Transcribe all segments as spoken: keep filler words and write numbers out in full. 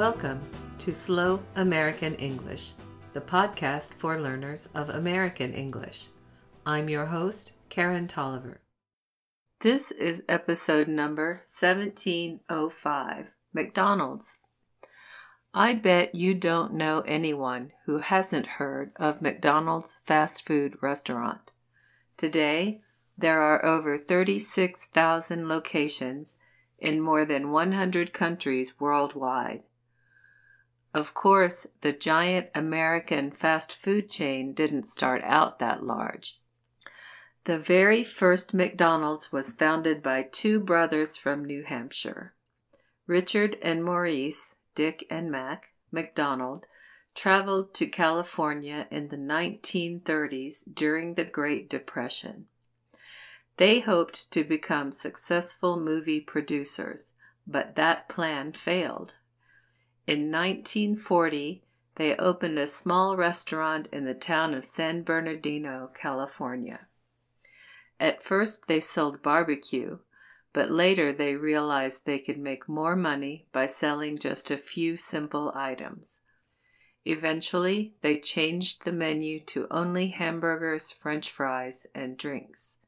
Welcome to Slow American English, the podcast for learners of American English. I'm your host, Karen Tolliver. This is episode number seventeen oh five, McDonald's. I bet you don't know anyone who hasn't heard of McDonald's fast food restaurant. Today, there are over thirty-six thousand locations in more than one hundred countries worldwide. Of course, the giant American fast food chain didn't start out that large. The very first McDonald's was founded by two brothers from New Hampshire. Richard and Maurice, Dick and Mac, McDonald, traveled to California in the nineteen thirties during the Great Depression. They hoped to become successful movie producers, but that plan failed. In nineteen forty, they opened a small restaurant in the town of San Bernardino, California. At first, they sold barbecue, but later they realized they could make more money by selling just a few simple items. Eventually, they changed the menu to only hamburgers, French fries, and drinks.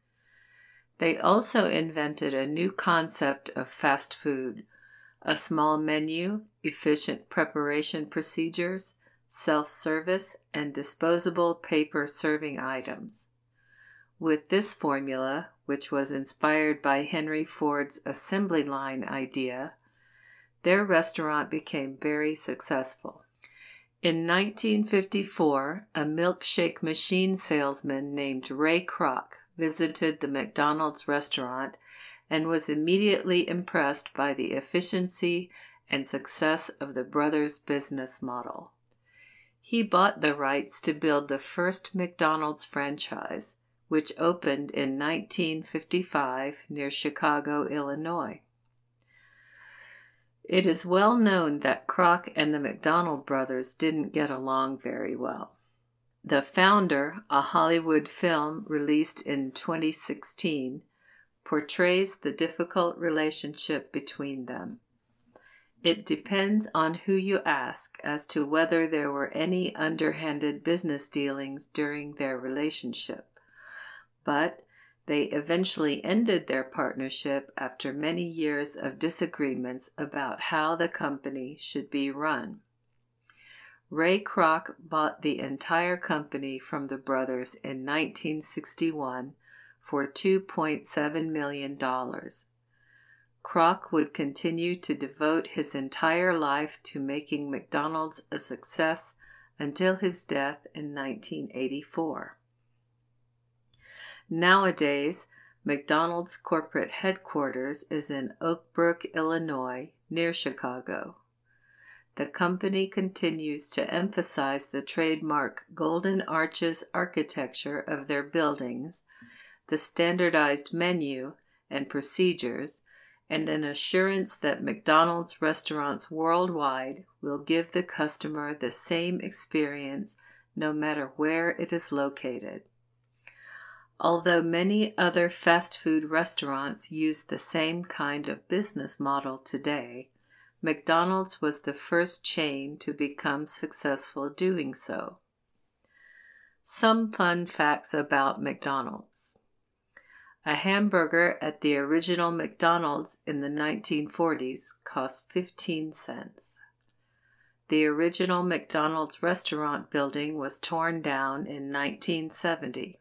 They also invented a new concept of fast food: a small menu, efficient preparation procedures, self-service, and disposable paper serving items. With this formula, which was inspired by Henry Ford's assembly line idea, their restaurant became very successful. In nineteen fifty-four, a milkshake machine salesman named Ray Kroc visited the McDonald's restaurant and was immediately impressed by the efficiency and success of the brothers' business model. He bought the rights to build the first McDonald's franchise, which opened in nineteen fifty-five near Chicago, Illinois. It is well known that Kroc and the McDonald brothers didn't get along very well. The Founder, a Hollywood film released in twenty sixteen, portrays the difficult relationship between them. It depends on who you ask as to whether there were any underhanded business dealings during their relationship. But they eventually ended their partnership after many years of disagreements about how the company should be run. Ray Kroc bought the entire company from the brothers in nineteen sixty-one for two point seven million dollars. Kroc would continue to devote his entire life to making McDonald's a success until his death in nineteen eighty-four. Nowadays, McDonald's corporate headquarters is in Oak Brook, Illinois, near Chicago. The company continues to emphasize the trademark Golden Arches architecture of their buildings, the standardized menu and procedures, and an assurance that McDonald's restaurants worldwide will give the customer the same experience no matter where it is located. Although many other fast food restaurants use the same kind of business model today, McDonald's was the first chain to become successful doing so. Some fun facts about McDonald's. A hamburger at the original McDonald's in the nineteen forties cost fifteen cents. The original McDonald's restaurant building was torn down in nineteen seventy.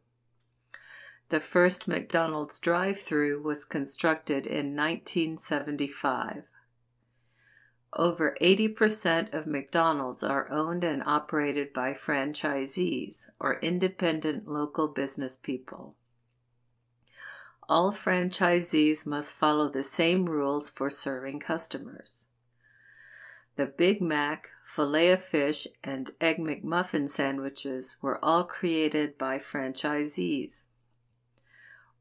The first McDonald's drive-thru was constructed in nineteen seventy-five. Over eighty percent of McDonald's are owned and operated by franchisees or independent local business people. All franchisees must follow the same rules for serving customers. The Big Mac, Filet-O-Fish, and Egg McMuffin sandwiches were all created by franchisees.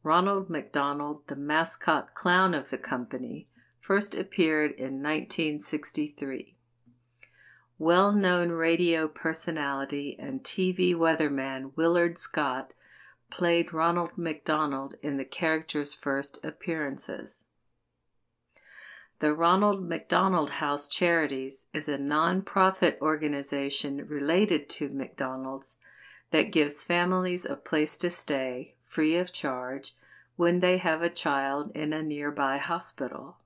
Ronald McDonald, the mascot clown of the company, first appeared in nineteen sixty-three. Well-known radio personality and T V weatherman Willard Scott played Ronald McDonald in the character's first appearances. The Ronald McDonald House Charities is a nonprofit organization related to McDonald's that gives families a place to stay, free of charge, when they have a child in a nearby hospital.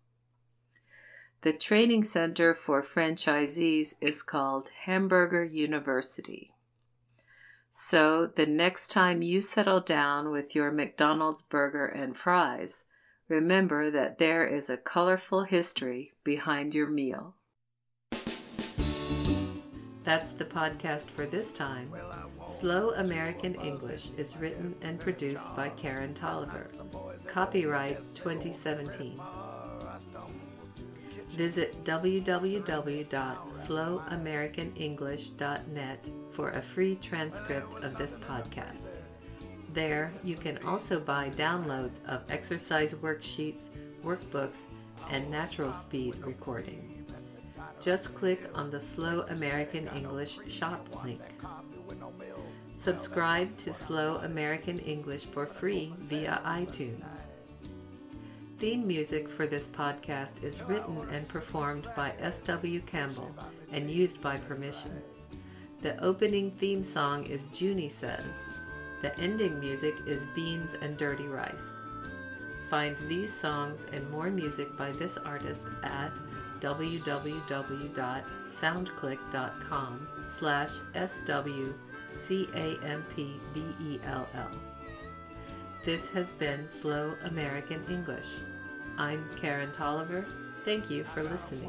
The training center for franchisees is called Hamburger University. So the next time you settle down with your McDonald's burger and fries, remember that there is a colorful history behind your meal. That's the podcast for this time. Slow American English is written and produced by Karen Tolliver. Copyright twenty seventeen. Visit w w w dot slow american english dot net for a free transcript of this podcast. There, you can also buy downloads of exercise worksheets, workbooks, and natural speed recordings. Just click on the Slow American English shop link. Subscribe to Slow American English for free via iTunes. Theme music for this podcast is written and performed by S W Campbell and used by permission. The opening theme song is Junie Says. The ending music is Beans and Dirty Rice. Find these songs and more music by this artist at w w w dot soundclick dot com slash S W C A M P B E L L. This has been Slow American English. I'm Karen Tolliver. Thank you for listening.